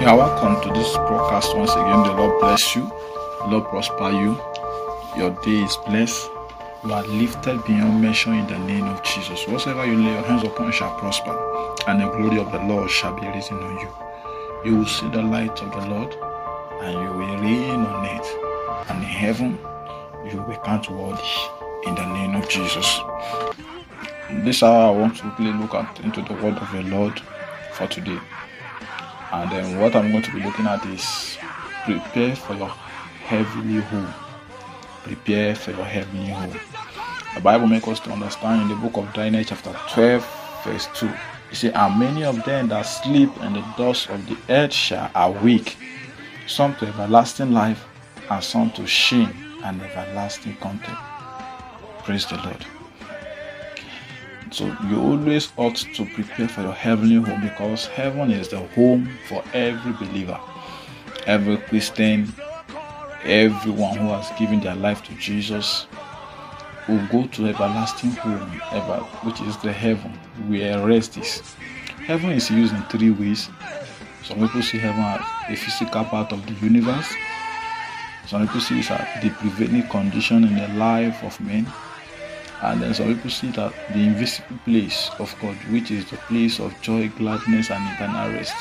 You are welcome to this broadcast once again. The Lord bless you. The Lord prosper you. Your day is blessed. You are lifted beyond measure in the name of Jesus. Whatsoever you lay your hands upon shall prosper, and the glory of the Lord shall be risen on you. You will see the light of the Lord, and you will reign on it. And in heaven, you will be counted worthy in the name of Jesus. This hour, I want to quickly look into the word of the Lord for today. And then what I'm going to be looking at is prepare for your heavenly home. Prepare for your heavenly home. The Bible makes us to understand in the book of Daniel chapter 12 verse 2. It says, and many of them that sleep in the dust of the earth shall awake, some to everlasting life, and some to shame and everlasting contempt. Praise the Lord. So you always ought to prepare for your heavenly home, because heaven is the home for every believer, every Christian, everyone who has given their life to Jesus will go to everlasting home, which is the heaven where rest is. Heaven is used in three ways. Some people see heaven as a physical part of the universe. Some people see it as the prevailing condition in the life of men. And then some people see that the invisible place of God, which is the place of joy, gladness, and eternal rest.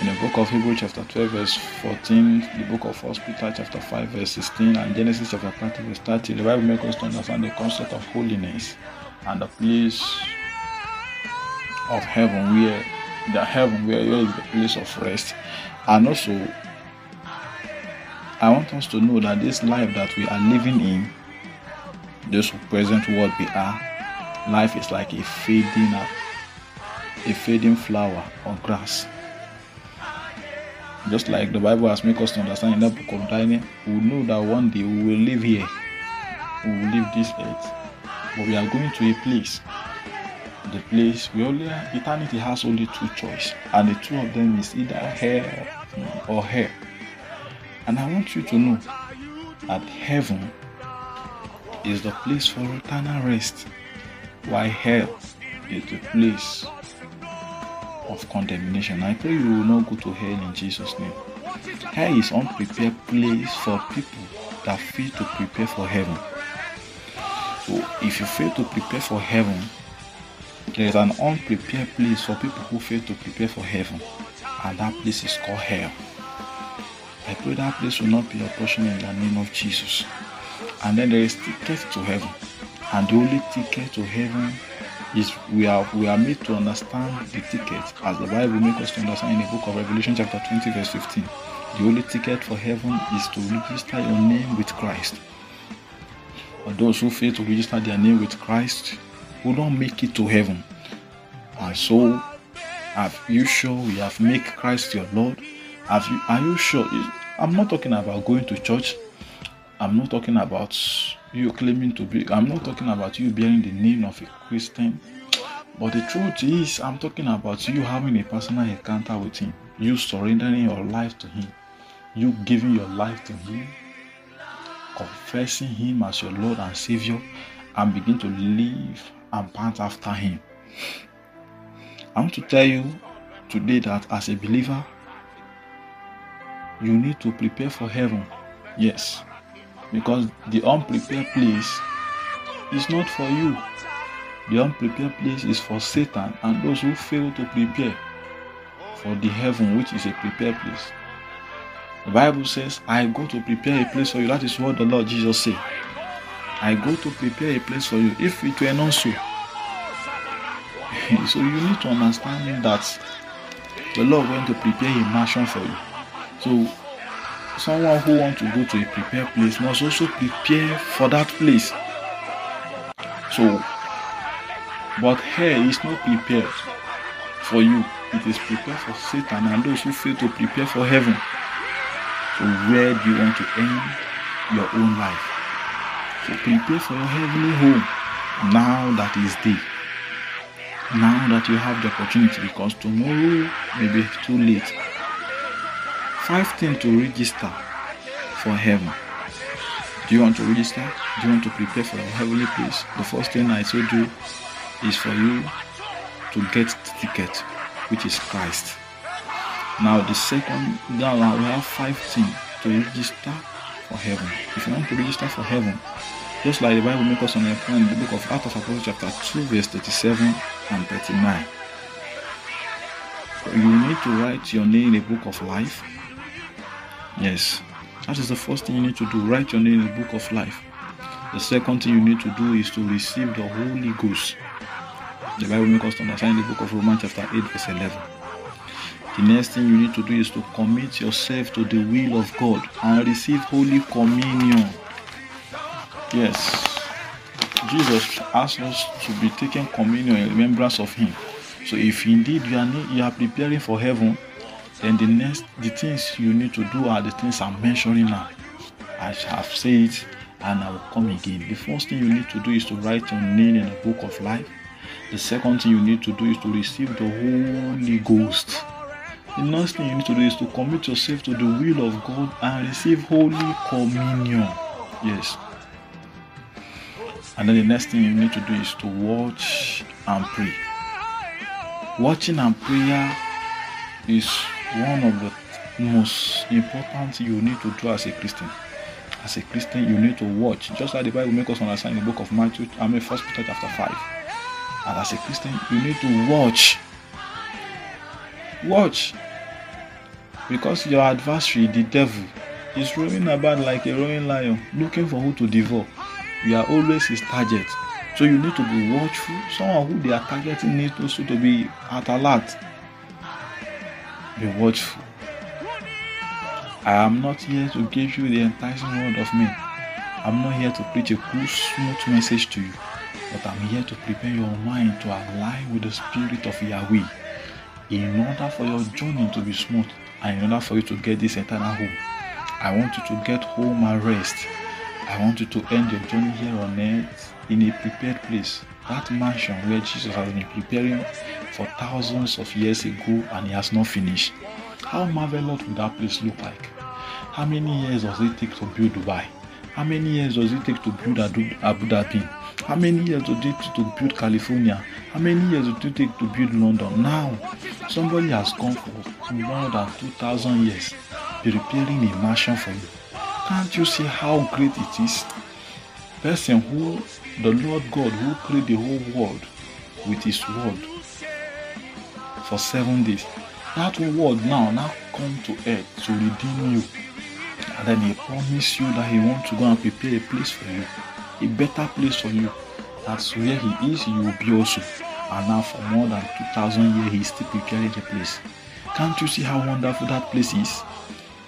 In the book of Hebrews chapter 12 verse 14, the book of 1 Peter chapter 5 verse 16, and Genesis chapter 30 verse 30, the Bible makes us to understand the concept of holiness and the place of heaven, where is the place of rest. And also, I want us to know that this life that we are living in, this present world we are, life is like a fading flower or grass. Just like the Bible has made us to understand in the book of Daniel, we know that one day we will live here, we will leave this earth, but we are going to a place. The place we only have, eternity has only two choices, and the two of them is either hell or hell. And I want you to know that heaven is the place for eternal rest, while hell is the place of condemnation. I pray you will not go to hell in Jesus' name. Hell is unprepared place for people that fail to prepare for heaven. So if you fail to prepare for heaven, there is an unprepared place for people who fail to prepare for heaven, and that place is called hell. I pray that place will not be your portion in the name of Jesus. And then there is ticket to heaven, and the only ticket to heaven is we are made to understand the ticket, as the Bible makes us to understand in the book of Revelation chapter 20 verse 15. The only ticket for heaven is to register your name with Christ. But those who fail to register their name with Christ will not make it to heaven. And so, are you sure you have made Christ your Lord? Are you sure? I'm not talking about going to church. I'm not talking about you claiming to be, I'm not talking about you bearing the name of a Christian. But the truth is, I'm talking about you having a personal encounter with Him. You surrendering your life to Him. You giving your life to Him. Confessing Him as your Lord and Savior. And begin to live and pant after Him. I want to tell you today that as a believer, you need to prepare for heaven. Yes. Because the unprepared place is not for you. The unprepared place is for Satan and those who fail to prepare for the heaven, which is a prepared place. The Bible says, I go to prepare a place for you. That is what the Lord Jesus said. I go to prepare a place for you. If it were not so. So you need to understand that the Lord went to prepare a nation for you. So someone who wants to go to a prepared place must also prepare for that place. So, but hell is not prepared for you. It is prepared for Satan and those who fail to prepare for heaven. So where do you want to end your own life? So prepare for your heavenly home now that is day. Now that you have the opportunity, because tomorrow may be too late. 5 things to register for heaven. Do you want to register? Do you want to prepare for your heavenly place? The first thing I told you is for you to get the ticket, which is Christ. Now the second, now we have 5 things to register for heaven. If you want to register for heaven, just like the Bible makes us understand in the book of Acts of Apostles chapter 2 verse 37 and 39. You need to write your name in the book of life. Yes, that is the first thing you need to do, write your name in the book of life. The second thing you need to do is to receive the Holy Ghost. The Bible makes us understand in the book of Romans chapter 8 verse 11. The next thing you need to do is to commit yourself to the will of God and receive Holy Communion. Yes, Jesus asked us to be taking communion in remembrance of him. So if indeed you are preparing for heaven, then the things you need to do are the things I'm mentioning now. I have said it and I will come again. The first thing you need to do is to write your name in the book of life. The second thing you need to do is to receive the Holy Ghost. The next thing you need to do is to commit yourself to the will of God and receive Holy Communion. Yes. And then the next thing you need to do is to watch and pray. Watching and prayer is one of the most important things you need to do as a Christian. As a Christian, you need to watch. Just like the Bible makes us understand in the book of Matthew, 1 Peter chapter 5. And as a Christian, you need to watch. Watch. Because your adversary, the devil, is roaming about like a roaring lion, looking for who to devour. You are always his target. So you need to be watchful. Someone who they are targeting needs also to be at alert. Be watchful. I am not here to give you the enticing word of men. I'm not here to preach a cool, smooth message to you. But I'm here to prepare your mind to align with the Spirit of Yahweh, in order for your journey to be smooth, and in order for you to get this eternal home. I want you to get home and rest. I want you to end your journey here on earth in a prepared place, that mansion where Jesus has been preparing for thousands of years ago and he has not finished. How marvelous would that place look like? How many years does it take to build Dubai? How many years does it take to build Abu Dhabi? How many years does it take to build California? How many years does it take to build London? Now, somebody has gone for more than 2,000 years preparing a mansion for you. Can't you see how great it is? Person who, the Lord God who created the whole world with his word for 7 days. That word now come to earth to redeem you. And then he promised you that he wants to go and prepare a place for you. A better place for you. That's where he is, you will be also. And now for more than 2,000 years, he is still preparing the place. Can't you see how wonderful that place is?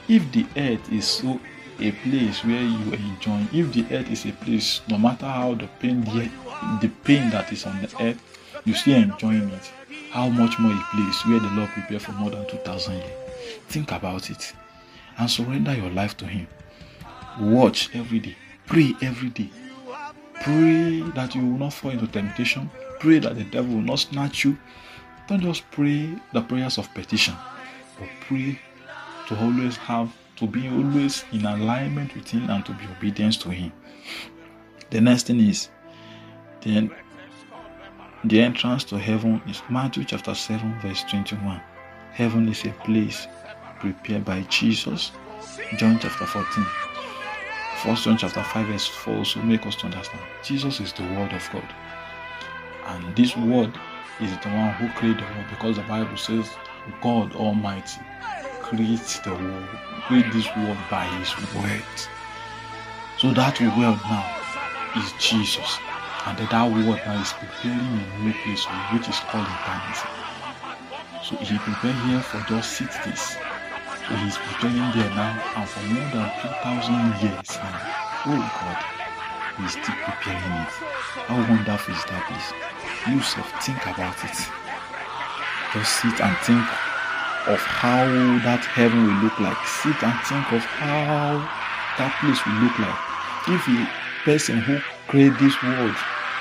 If the earth is so a place where you enjoy, if the earth is a place, no matter how the pain that is on the earth, you still enjoying it, how much more a place where the Lord prepared for more than 2,000 years. Think about it and surrender your life to him. Watch every day. Pray every day. Pray that you will not fall into temptation. Pray that the devil will not snatch you. Don't just pray the prayers of petition, but pray to always have to be always in alignment with him and to be obedient to him. The next thing is, the entrance to heaven is Matthew chapter 7 verse 21. Heaven is a place prepared by Jesus. John chapter 14. 1 John chapter 5 verse 4 also make us to understand. Jesus is the word of God. And this word is the one who created the world, because the Bible says God Almighty create this world by his word. So that word now is Jesus, and that word now is preparing a new place which is called eternity. So he prepared here for just 6 days. So he's preparing there now, and for more than 2,000 years now, oh God, he's still preparing it. How wonderful is that place? You self think about it. Just sit and think of how that heaven will look like. Sit and think of how that place will look like. If a person who created this world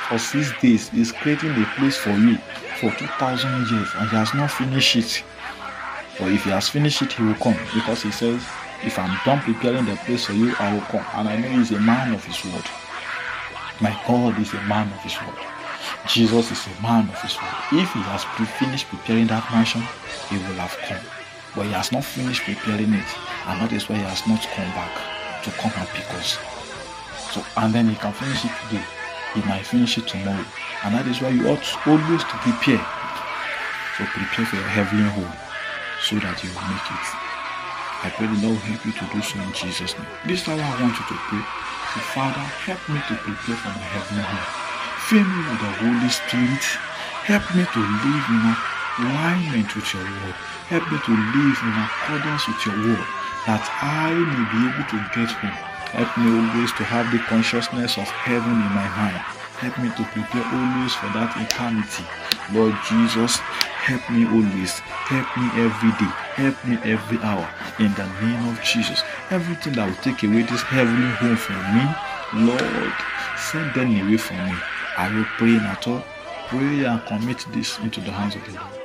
for 6 days is creating a place for you for 2,000 years and he has not finished it, or if he has finished it, he will come, because he says, if I'm done preparing the place for you, I will come. And I know he's a man of his word. My God is a man of his word. Jesus is a man of his word. If he has finished preparing that mansion, he will have come. But he has not finished preparing it, and that is why he has not come back to come and pick us. So, and then he can finish it today, he might finish it tomorrow, and that is why you ought always to prepare. So prepare for your heavenly home, so that you will make it. I pray the Lord will help you to do so in Jesus' name. This is how I want you to pray. So, Father, help me to prepare for my heavenly home. Fill me with the Holy Spirit. Help me to live in alignment with your word. Help me to live in accordance with your word, that I may be able to get home. Help me always to have the consciousness of heaven in my mind. Help me to prepare always for that eternity. Lord Jesus, help me always. Help me every day. Help me every hour. In the name of Jesus. Everything that will take away this heavenly home from me, Lord, send them away from me. I will pray and at all. Pray and commit this into the hands of the Lord.